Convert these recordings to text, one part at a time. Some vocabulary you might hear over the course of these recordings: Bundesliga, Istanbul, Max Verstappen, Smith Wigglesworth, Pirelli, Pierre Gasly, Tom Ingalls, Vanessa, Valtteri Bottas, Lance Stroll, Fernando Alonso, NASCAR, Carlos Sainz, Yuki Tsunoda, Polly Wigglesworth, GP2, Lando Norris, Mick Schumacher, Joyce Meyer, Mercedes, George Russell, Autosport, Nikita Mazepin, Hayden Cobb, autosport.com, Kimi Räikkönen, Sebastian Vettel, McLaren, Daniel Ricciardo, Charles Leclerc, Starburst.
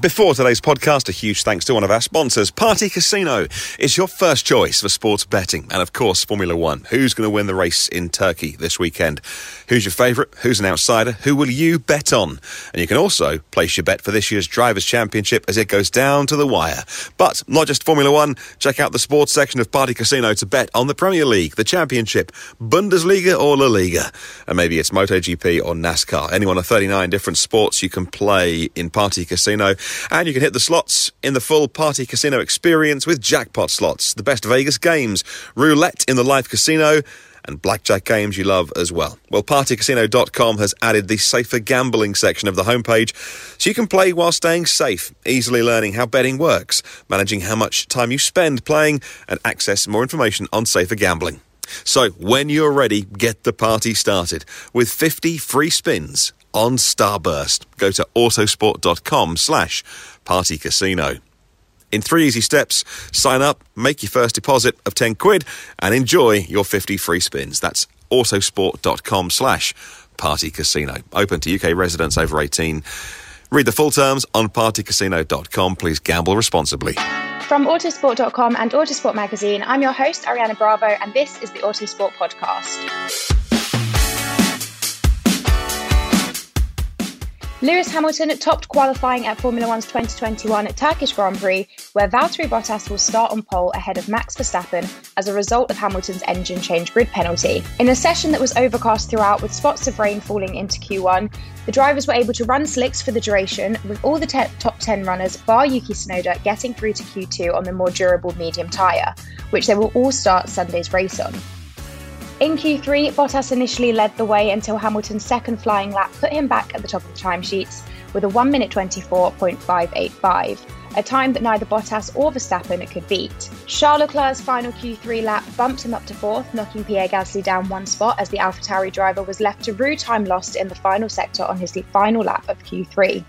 Before today's podcast, a huge thanks to one of our sponsors, Party Casino. It's your first choice for sports betting and, of course, Formula One. Who's going to win the race in Turkey this weekend? Who's your favourite? Who's an outsider? Who will you bet on? And you can also place your bet for this year's Drivers' Championship as it goes down to the wire. But not just Formula One. Check out the sports section of Party Casino to bet on the Premier League, the Championship, Bundesliga or La Liga. And maybe it's MotoGP or NASCAR. Any one of 39 different sports you can play in Party Casino. And you can hit the slots in the full Party Casino experience with jackpot slots, the best Vegas games, roulette in the live casino, and blackjack games you love as well. Well, PartyCasino.com has added the safer gambling section of the homepage, so you can play while staying safe, easily learning how betting works, managing how much time you spend playing, and access more information on safer gambling. So when you're ready, get the party started with 50 free spins on Starburst. Go to autosport.com/partycasino. In 3 easy steps, sign up, make your first deposit of £10, and enjoy your 50 free spins. That's autosport.com/partycasino. Open to UK residents over 18. Read the full terms on partycasino.com. Please gamble responsibly. From autosport.com and Autosport magazine, I'm your host, Ariana Bravo, and this is the Autosport podcast. Lewis Hamilton topped qualifying at Formula One's 2021 Turkish Grand Prix, where Valtteri Bottas will start on pole ahead of Max Verstappen as a result of Hamilton's engine change grid penalty. In a session that was overcast throughout with spots of rain falling into Q1, the drivers were able to run slicks for the duration, with all the top 10 runners, bar Yuki Tsunoda, getting through to Q2 on the more durable medium tyre, which they will all start Sunday's race on. In Q3, Bottas initially led the way until Hamilton's second flying lap put him back at the top of the timesheets with a 1:24.585, a time that neither Bottas or Verstappen could beat. Charles Leclerc's final Q3 lap bumped him up to fourth, knocking Pierre Gasly down one spot as the AlphaTauri driver was left to rue time lost in the final sector on his final lap of Q3.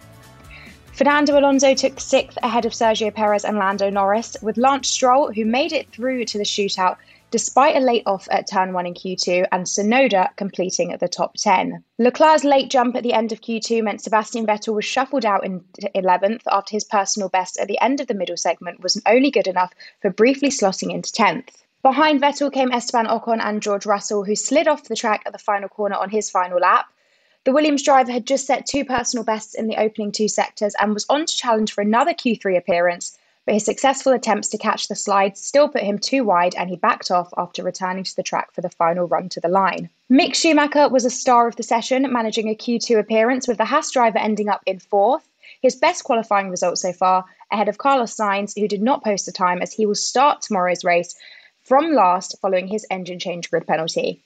Fernando Alonso took sixth ahead of Sergio Perez and Lando Norris, with Lance Stroll, who made it through to the shootout despite a late off at turn 1 in Q2, and Tsunoda completing at the top 10. Leclerc's late jump at the end of Q2 meant Sebastian Vettel was shuffled out in 11th after his personal best at the end of the middle segment was only good enough for briefly slotting into 10th. Behind Vettel came Esteban Ocon and George Russell, who slid off the track at the final corner on his final lap. The Williams driver had just set 2 personal bests in the opening 2 sectors and was on to challenge for another Q3 appearance, but his successful attempts to catch the slide still put him too wide and he backed off after returning to the track for the final run to the line. Mick Schumacher was a star of the session, managing a Q2 appearance with the Haas driver ending up in 4th. his best qualifying result so far, ahead of Carlos Sainz, who did not post a time as he will start tomorrow's race from last following his engine change grid penalty.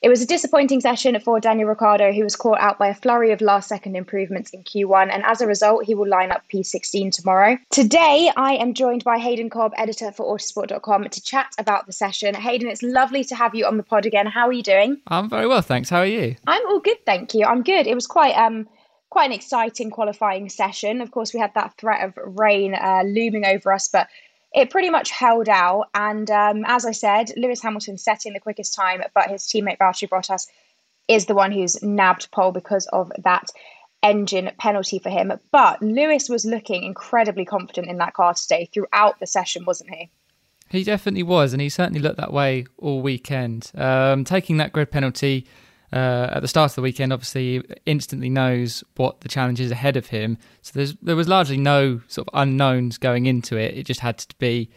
It was a disappointing session for Daniel Ricciardo, who was caught out by a flurry of last-second improvements in Q1, and as a result, he will line up P16 tomorrow. Today, I am joined by Hayden Cobb, editor for autosport.com, to chat about the session. Hayden, it's lovely to have you on the pod again. How are you doing? I'm very well, thanks. How are you? I'm all good, thank you. I'm good. It was quite an exciting qualifying session. Of course, we had that threat of rain looming over us, but it pretty much held out, and as I said, Lewis Hamilton setting the quickest time, but his teammate Valtteri Bottas is the one who's nabbed pole because of that engine penalty for him. But Lewis was looking incredibly confident in that car today throughout the session, wasn't he? He definitely was, and he certainly looked that way all weekend. Taking that grid penalty at the start of the weekend, obviously, he instantly knows what the challenge is ahead of him. So there was largely no sort of unknowns going into it. It just had to be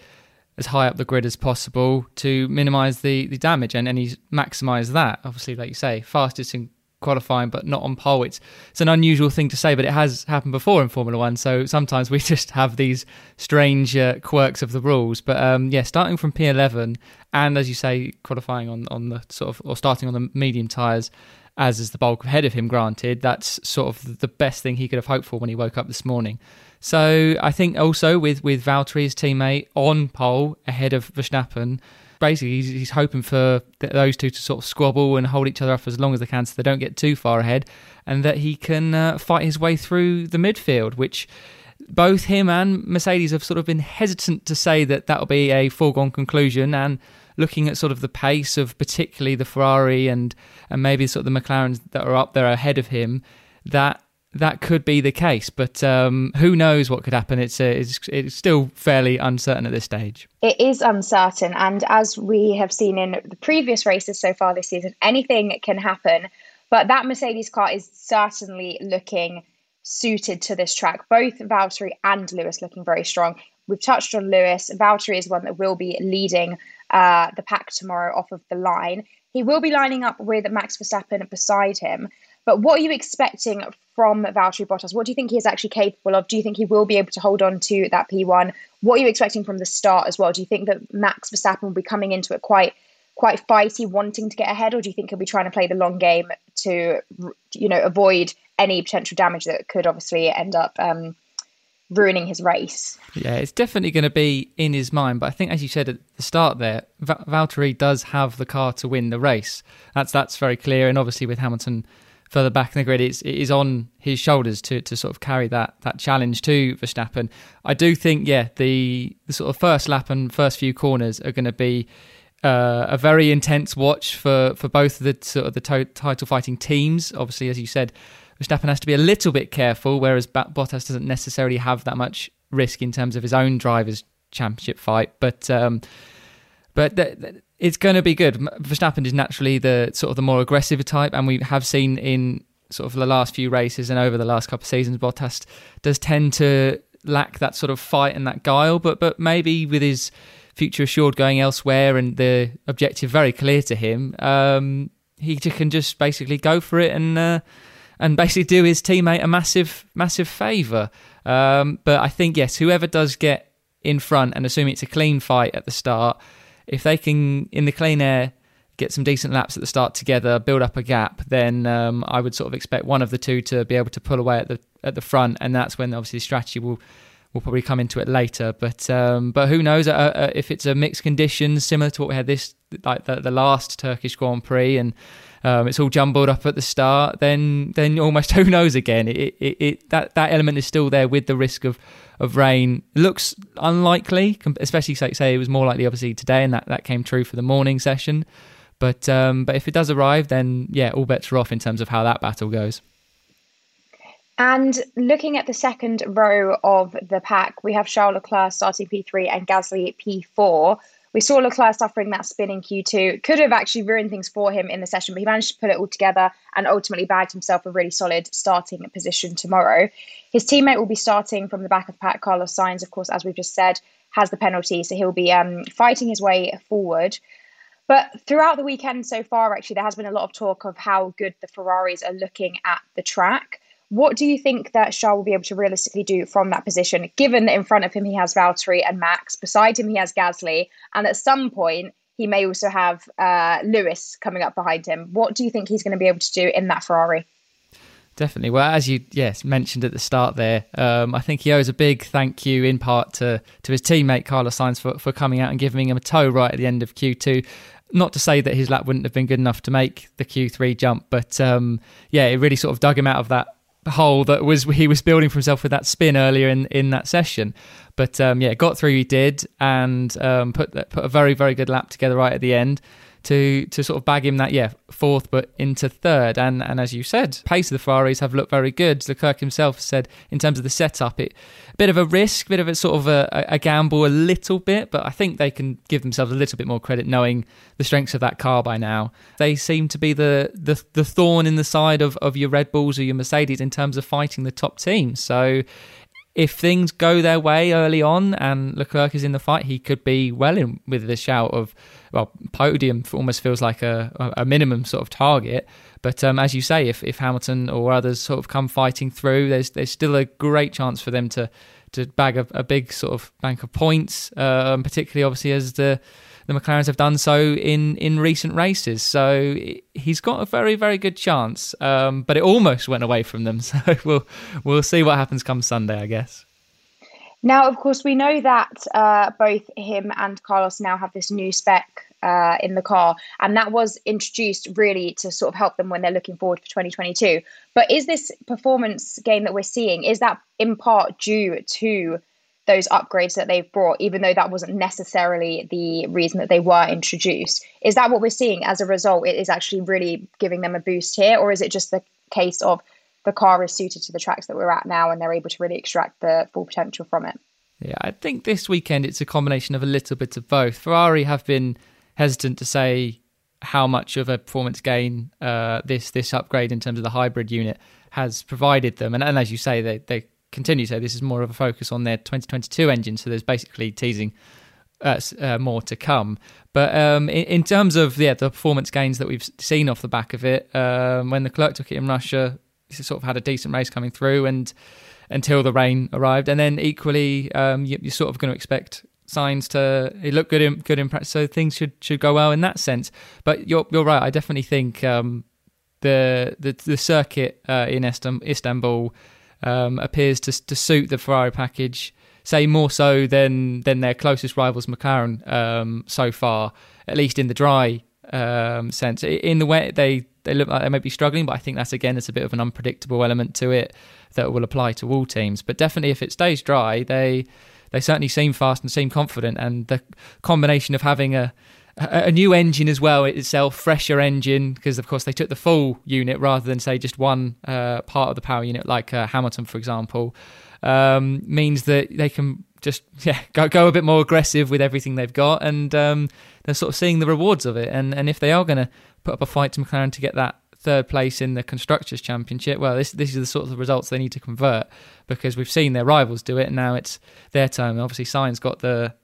as high up the grid as possible to minimise the damage, and he maximised that. Obviously, like you say, fastest in qualifying, but not on pole. It's an unusual thing to say, but it has happened before in Formula One. So sometimes we just have these strange quirks of the rules. But starting from P11, and as you say, qualifying on the sort of, or starting on the medium tyres, as is the bulk ahead of him, granted, that's sort of the best thing he could have hoped for when he woke up this morning. So I think also with Valtteri's teammate on pole ahead of Verstappen, basically he's hoping for those two to sort of squabble and hold each other up as long as they can so they don't get too far ahead, and that he can fight his way through the midfield, which both him and Mercedes have sort of been hesitant to say that'll be a foregone conclusion. And looking at sort of the pace of particularly the Ferrari and maybe sort of the McLarens that are up there ahead of him, that could be the case, but who knows what could happen? It's still fairly uncertain at this stage. It is uncertain, and as we have seen in the previous races so far this season, anything can happen. But that Mercedes car is certainly looking suited to this track. Both Valtteri and Lewis looking very strong. We've touched on Lewis. Valtteri is one that will be leading the pack tomorrow off of the line. He will be lining up with Max Verstappen beside him. But what are you expecting from Valtteri Bottas? What do you think he is actually capable of? Do you think he will be able to hold on to that P1? What are you expecting from the start as well? Do you think that Max Verstappen will be coming into it quite fighty, wanting to get ahead? Or do you think he'll be trying to play the long game to, avoid any potential damage that could obviously end up ruining his race? Yeah, it's definitely going to be in his mind. But I think, as you said at the start there, Valtteri does have the car to win the race. That's very clear. And obviously with Hamilton further back in the grid, it is on his shoulders to sort of carry that challenge to Verstappen. I do think, the sort of first lap and first few corners are going to be a very intense watch for both of the sort of the title fighting teams. Obviously, as you said, Verstappen has to be a little bit careful, whereas Bottas doesn't necessarily have that much risk in terms of his own driver's championship fight. But it's going to be good. Verstappen is naturally the sort of the more aggressive type, and we have seen in sort of the last few races and over the last couple of seasons, Bottas does tend to lack that sort of fight and that guile, but maybe with his future assured going elsewhere and the objective very clear to him, he can just basically go for it and basically do his teammate a massive favour. But I think, yes, whoever does get in front, and assuming it's a clean fight at the start, if they can, in the clean air, get some decent laps at the start together, build up a gap, then I would sort of expect one of the two to be able to pull away at the front, and that's when obviously the strategy will probably come into it later. But who knows if it's a mixed conditions similar to what we had the last Turkish Grand Prix, and it's all jumbled up at the start, then almost who knows again. That element is still there with the risk of rain. It looks unlikely, especially say it was more likely obviously today, and that came true for the morning session, but if it does arrive, then all bets are off in terms of how that battle goes. And looking at the second row of the pack, we have Charles Leclerc starting P3 and Gasly P4. We saw Leclerc suffering that spin in Q2. Could have actually ruined things for him in the session, but he managed to put it all together and ultimately bagged himself a really solid starting position tomorrow. His teammate will be starting from the back of the pack. Carlos Sainz, of course, as we've just said, has the penalty, so he'll be fighting his way forward. But throughout the weekend so far, actually, there has been a lot of talk of how good the Ferraris are looking at the track. What do you think that Charles will be able to realistically do from that position, given that in front of him he has Valtteri and Max, beside him he has Gasly, and at some point he may also have Lewis coming up behind him? What do you think he's going to be able to do in that Ferrari? Definitely. Well, as you mentioned at the start there, I think he owes a big thank you in part to his teammate Carlos Sainz for coming out and giving him a tow right at the end of Q2. Not to say that his lap wouldn't have been good enough to make the Q3 jump, but it really sort of dug him out of that hole that he was building for himself with that spin earlier in that session. But got through he did, and put a very, very good lap together right at the end to sort of bag him that fourth but into third. And as you said, pace of the Ferraris have looked very good. Leclerc himself said in terms of the setup, it a bit of a risk, bit of a sort of a gamble a little bit, but I think they can give themselves a little bit more credit knowing the strengths of that car by now. They seem to be the thorn in the side of your Red Bulls or your Mercedes in terms of fighting the top teams. So if things go their way early on and Leclerc is in the fight, he could be well in with the shout of, well, podium almost feels like a minimum sort of target. But as you say, if Hamilton or others sort of come fighting through, there's still a great chance for them to bag a big sort of bank of points, particularly obviously as the McLarens have done so in recent races. So he's got a very, very good chance, but it almost went away from them. So we'll see what happens come Sunday, I guess. Now, of course, we know that both him and Carlos now have this new spec in the car, and that was introduced really to sort of help them when they're looking forward for 2022. But is this performance gain that we're seeing, is that in part due to those upgrades that they've brought, even though that wasn't necessarily the reason that they were introduced? Is that what we're seeing as a result? It is actually really giving them a boost here, or is it just the case of the car is suited to the tracks that we're at now and they're able to really extract the full potential from it? Yeah, I think this weekend it's a combination of a little bit of both. Ferrari have been hesitant to say how much of a performance gain this upgrade in terms of the hybrid unit has provided them. And as you say, they continue. So this is more of a focus on their 2022 engine. So there's basically teasing more to come. But in terms of the performance gains that we've seen off the back of it, when Leclerc took it in Russia, he sort of had a decent race coming through and until the rain arrived. And then equally, you're sort of going to expect Sainz to look good in practice. So things should go well in that sense. But you're right. I definitely think the circuit in Istanbul appears to suit the Ferrari package, say more so than their closest rivals McLaren so far, at least in the dry sense. In the wet, they look like they may be struggling, but I think that's a bit of an unpredictable element to it that will apply to all teams. But definitely, if it stays dry, they certainly seem fast and seem confident, and the combination of having a new engine as well itself, fresher engine, because of course they took the full unit rather than say just one part of the power unit like Hamilton, for example, means that they can just go a bit more aggressive with everything they've got, and they're sort of seeing the rewards of it. And if they are going to put up a fight to McLaren to get that third place in the Constructors' Championship, well, this is the sort of results they need to convert, because we've seen their rivals do it and now it's their turn. Obviously Sainz got the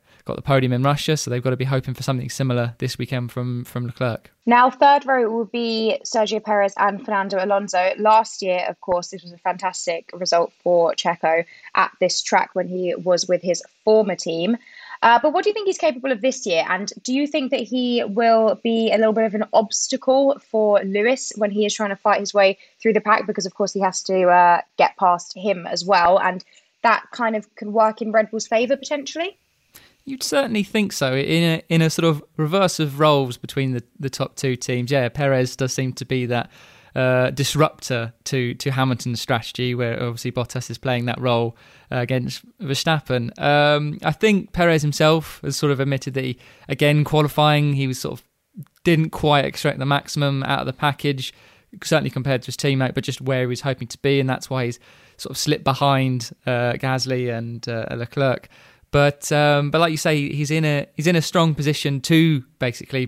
podium in Russia, so they've got to be hoping for something similar this weekend from Leclerc. Now, third row will be Sergio Perez and Fernando Alonso. Last year, of course, this was a fantastic result for Checo at this track when he was with his former team. But what do you think he's capable of this year? And do you think that he will be a little bit of an obstacle for Lewis when he is trying to fight his way through the pack? Because, of course, he has to get past him as well. And that kind of can work in Red Bull's favour, potentially? You'd certainly think so. In a sort of reverse of roles between the top two teams, Perez does seem to be that disruptor to Hamilton's strategy, where obviously Bottas is playing that role against Verstappen. I think Perez himself has sort of admitted that qualifying, he was sort of didn't quite extract the maximum out of the package, certainly compared to his teammate, but just where he was hoping to be, and that's why he's sort of slipped behind Gasly and Leclerc. But like you say, he's in a strong position to basically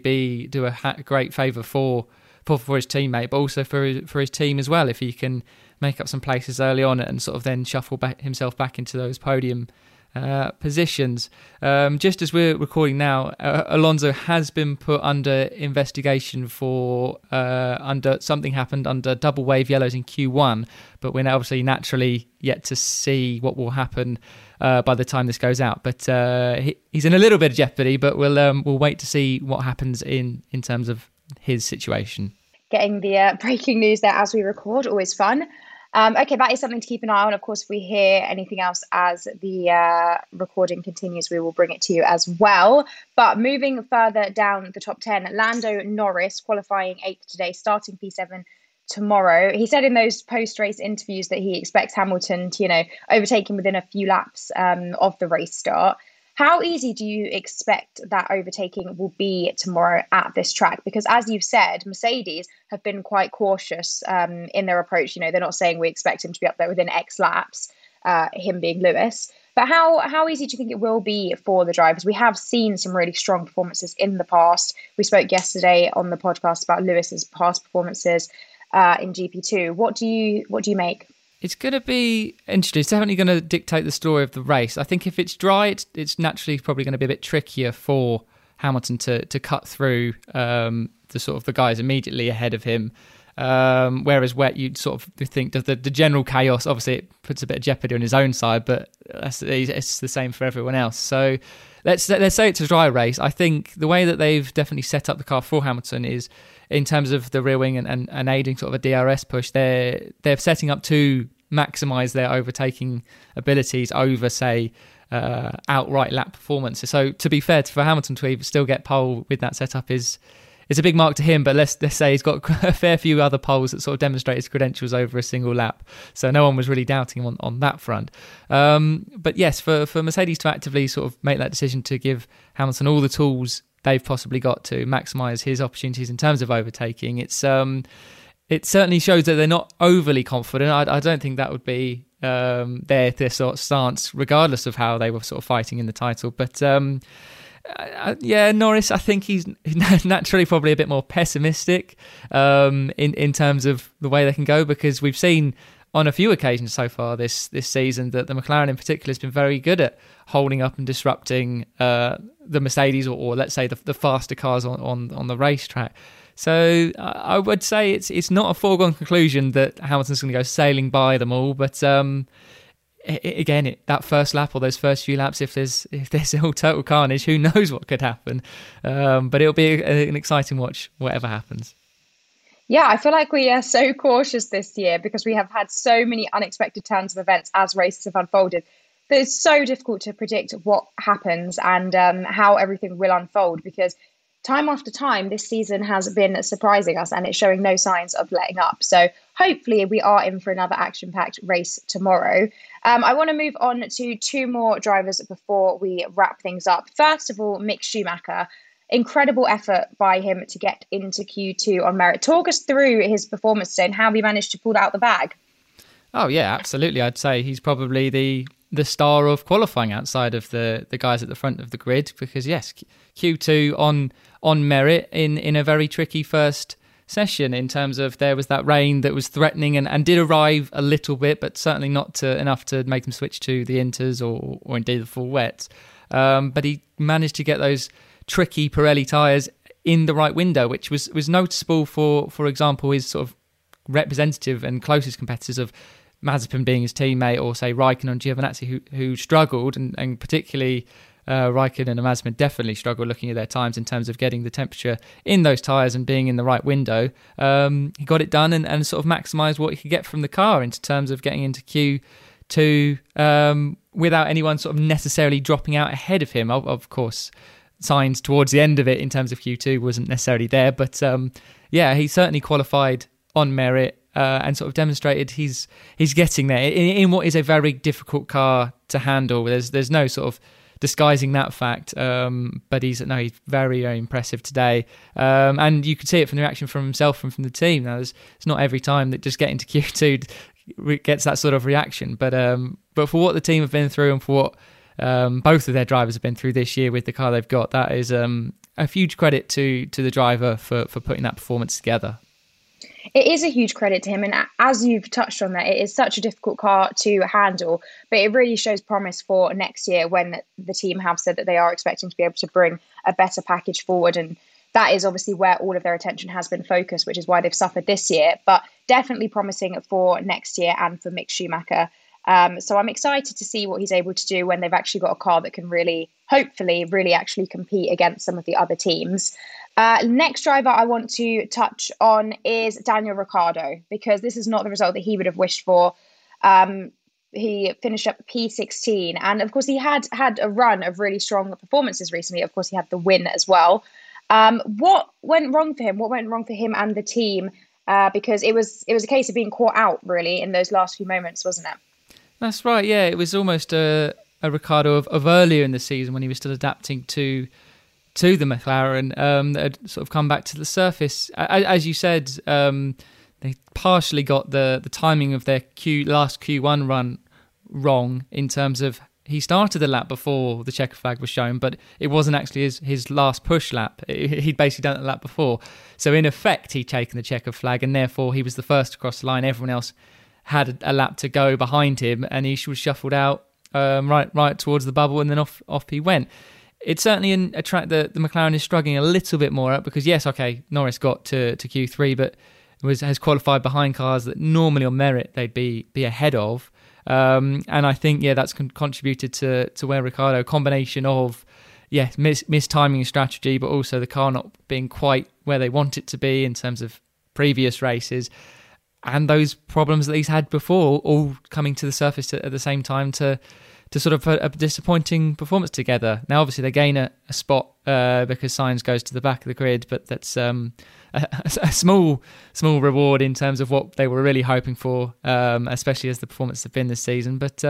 do a great favour for his teammate, but also for his team as well. If he can make up some places early on and sort of then shuffle himself back into those podium positions. Just as we're recording now, Alonso has been put under investigation for under something happened under double wave yellows in Q1, but we're now obviously naturally yet to see what will happen by the time this goes out. But he's in a little bit of jeopardy, but we'll wait to see what happens in terms of his situation. Getting the breaking news there as we record, always fun. Okay, that is something to keep an eye on. Of course, if we hear anything else as the recording continues, we will bring it to you as well. But moving further down the top 10, Lando Norris qualifying 8th today, starting P7 tomorrow. He said in those post-race interviews that he expects Hamilton to, overtake him within a few laps of the race start. How easy do you expect that overtaking will be tomorrow at this track? Because as you've said, Mercedes have been quite cautious in their approach. They're not saying we expect him to be up there within X laps, him being Lewis. But how easy do you think it will be for the drivers? We have seen some really strong performances in the past. We spoke yesterday on the podcast about Lewis's past performances in GP2. What do you make? It's going to be interesting. It's definitely going to dictate the story of the race. I think if it's dry, it's naturally probably going to be a bit trickier for Hamilton to cut through the guys immediately ahead of him. Whereas wet, you'd sort of think the general chaos, obviously it puts a bit of jeopardy on his own side, but it's the same for everyone else. So let's say it's a dry race. I think the way that they've definitely set up the car for Hamilton is in terms of the rear wing and aiding sort of a DRS push. They're setting up to maximise their overtaking abilities over, say, outright lap performances. So to be fair, for Hamilton to even still get pole with that setup is it's a big mark to him, but let's say he's got a fair few other poles that sort of demonstrate his credentials over a single lap. So no one was really doubting him on that front. But yes, for Mercedes to actively sort of make that decision to give Hamilton all the tools they've possibly got to maximise his opportunities in terms of overtaking, it certainly shows that they're not overly confident. I don't think that would be their sort of stance, regardless of how they were sort of fighting in the title. But Norris, I think he's naturally probably a bit more pessimistic in terms of the way they can go, because we've seen on a few occasions so far this season that the McLaren in particular has been very good at holding up and disrupting the Mercedes or let's say the faster cars on the racetrack. So I would say it's not a foregone conclusion that Hamilton's going to go sailing by them all, but that first lap or those first few laps, if there's all total carnage, who knows what could happen. But it'll be an exciting watch, whatever happens. Yeah, I feel like we are so cautious this year because we have had so many unexpected turns of events as races have unfolded. That it's so difficult to predict what happens and how everything will unfold, because time after time this season has been surprising us and it's showing no signs of letting up. So hopefully we are in for another action-packed race tomorrow. I want to move on to two more drivers before we wrap things up. First of all, Mick Schumacher. Incredible effort by him to get into Q2 on merit. Talk us through his performance today and how he managed to pull out the bag. Oh, yeah, absolutely. I'd say he's probably the star of qualifying outside of the guys at the front of the grid, because, yes, Q2 on merit in a very tricky first session in terms of there was that rain that was threatening and did arrive a little bit, but certainly not enough to make them switch to the inters or indeed the full wets. But he managed to get those tricky Pirelli tyres in the right window, which was noticeable for example, his sort of representative and closest competitors of Mazepin being his teammate, or say Raikkonen and Giovinazzi who struggled, and particularly Raikkonen and Mazepin definitely struggled looking at their times in terms of getting the temperature in those tyres and being in the right window. He got it done and sort of maximised what he could get from the car in terms of getting into Q2 without anyone sort of necessarily dropping out ahead of him. Of course, signs towards the end of it in terms of Q2 wasn't necessarily there, but he certainly qualified on merit and sort of demonstrated he's getting there in what is a very difficult car to handle. There's no sort of disguising that fact, but he's very, very impressive today, and you could see it from the reaction from himself and from the team. Now, it's not every time that just getting to Q2 gets that sort of reaction, but for what the team have been through and for what both of their drivers have been through this year with the car they've got, that is a huge credit to the driver for putting that performance together. It is a huge credit to him, and as you've touched on that, it is such a difficult car to handle, but it really shows promise for next year when the team have said that they are expecting to be able to bring a better package forward, and that is obviously where all of their attention has been focused, which is why they've suffered this year, but definitely promising for next year and for Mick Schumacher. So I'm excited to see what he's able to do when they've actually got a car that can really, hopefully, really actually compete against some of the other teams. Next driver I want to touch on is Daniel Ricciardo, because this is not the result that he would have wished for. He finished up P16, and of course he had a run of really strong performances recently. Of course, he had the win as well. What went wrong for him? What went wrong for him and the team? Because it was a case of being caught out, really, in those last few moments, wasn't it? That's right, yeah. It was almost a Ricciardo of earlier in the season when he was still adapting to the McLaren that had sort of come back to the surface. As you said, they partially got the timing of their last Q1 run wrong in terms of he started the lap before the checker flag was shown, but it wasn't actually his last push lap. He'd basically done the lap before. So in effect, he'd taken the checker flag, and therefore he was the first across the line. Everyone else had a lap to go behind him, and he was shuffled out right towards the bubble, and then off he went. It's certainly a track that the McLaren is struggling a little bit more at, because yes, okay, Norris got to Q3, but has qualified behind cars that normally on merit they'd be ahead of, and I think yeah, that's contributed to where Ricciardo, a combination of yes, mistiming strategy, but also the car not being quite where they want it to be in terms of previous races. And those problems that he's had before all coming to the surface at the same time to sort of put a disappointing performance together. Now, obviously, they gain a spot because Sainz goes to the back of the grid, but that's a small reward in terms of what they were really hoping for, especially as the performance has been this season. But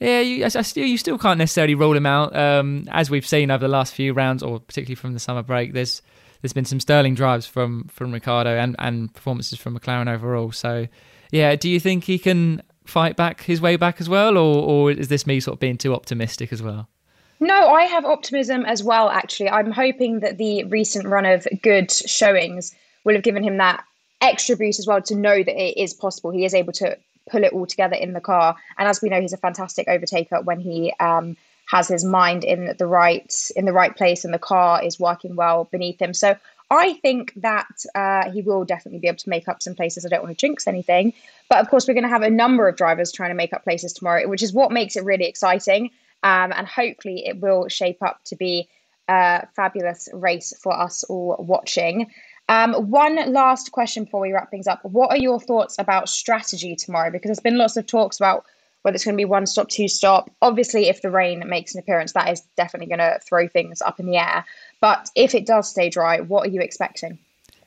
you still can't necessarily rule him out. As we've seen over the last few rounds, or particularly from the summer break, There's been some sterling drives from Ricciardo and performances from McLaren overall. So, yeah, do you think he can fight back his way back as well, or is this me sort of being too optimistic as well? No, I have optimism as well, actually. I'm hoping that the recent run of good showings will have given him that extra boost as well to know that it is possible. He is able to pull it all together in the car. And as we know, he's a fantastic overtaker when he has his mind in the right place, and the car is working well beneath him. So I think that he will definitely be able to make up some places. I don't want to jinx anything, but of course we're going to have a number of drivers trying to make up places tomorrow, which is what makes it really exciting. And hopefully it will shape up to be a fabulous race for us all watching. One last question before we wrap things up. What are your thoughts about strategy tomorrow? Because there's been lots of talks about whether it's going to be one stop, two stop. Obviously, if the rain makes an appearance, that is definitely going to throw things up in the air. But if it does stay dry, what are you expecting?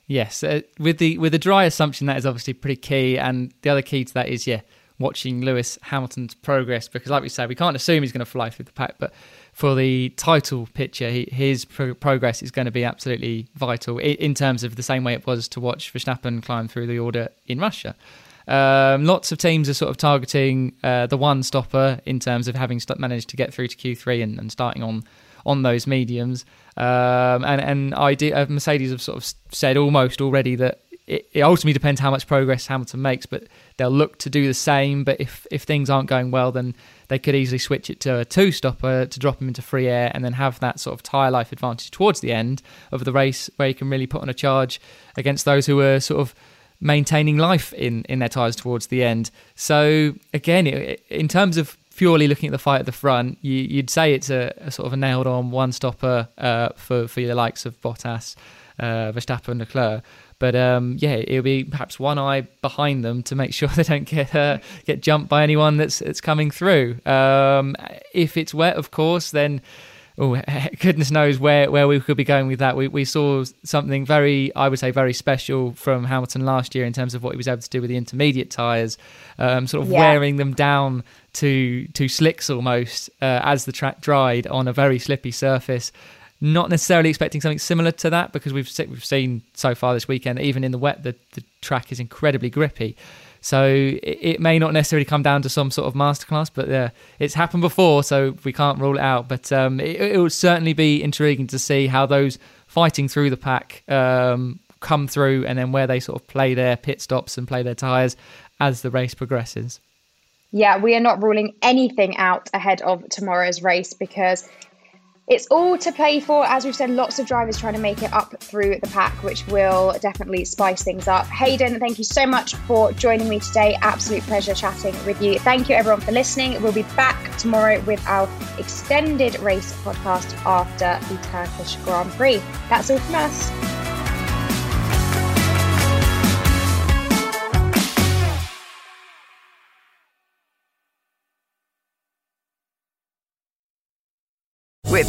Yes, with the dry assumption, that is obviously pretty key. And the other key to that is, yeah, watching Lewis Hamilton's progress. Because like we say, we can't assume he's going to fly through the pack. But for the title picture, his progress is going to be absolutely vital in terms of the same way it was to watch Verstappen climb through the order in Russia. Lots of teams are sort of targeting the one-stopper in terms of having managed to get through to Q3 and starting on those mediums. Mercedes have sort of said almost already that it ultimately depends how much progress Hamilton makes, but they'll look to do the same. But if things aren't going well, then they could easily switch it to a two-stopper to drop him into free air and then have that sort of tyre life advantage towards the end of the race where he can really put on a charge against those who are sort of maintaining life in their tyres towards the end. So again, in terms of purely looking at the fight at the front, you'd say it's a sort of a nailed on one stopper for the likes of Bottas, Verstappen, Leclerc. But it'll be perhaps one eye behind them to make sure they don't get jumped by anyone that's coming through. If it's wet, of course, then goodness knows where we could be going with that. We saw something very, I would say, very special from Hamilton last year in terms of what he was able to do with the intermediate tyres, wearing them down to slicks almost as the track dried on a very slippy surface. Not necessarily expecting something similar to that, because we've seen so far this weekend, even in the wet, the track is incredibly grippy. So it may not necessarily come down to some sort of masterclass, but it's happened before, so we can't rule it out. But it will certainly be intriguing to see how those fighting through the pack come through and then where they sort of play their pit stops and play their tyres as the race progresses. Yeah, we are not ruling anything out ahead of tomorrow's race because it's all to play for. As we've said, lots of drivers trying to make it up through the pack, which will definitely spice things up. Hayden, thank you so much for joining me today. Absolute pleasure chatting with you. Thank you, everyone, for listening. We'll be back tomorrow with our extended race podcast after the Turkish Grand Prix. That's all from us. With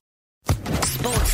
Sports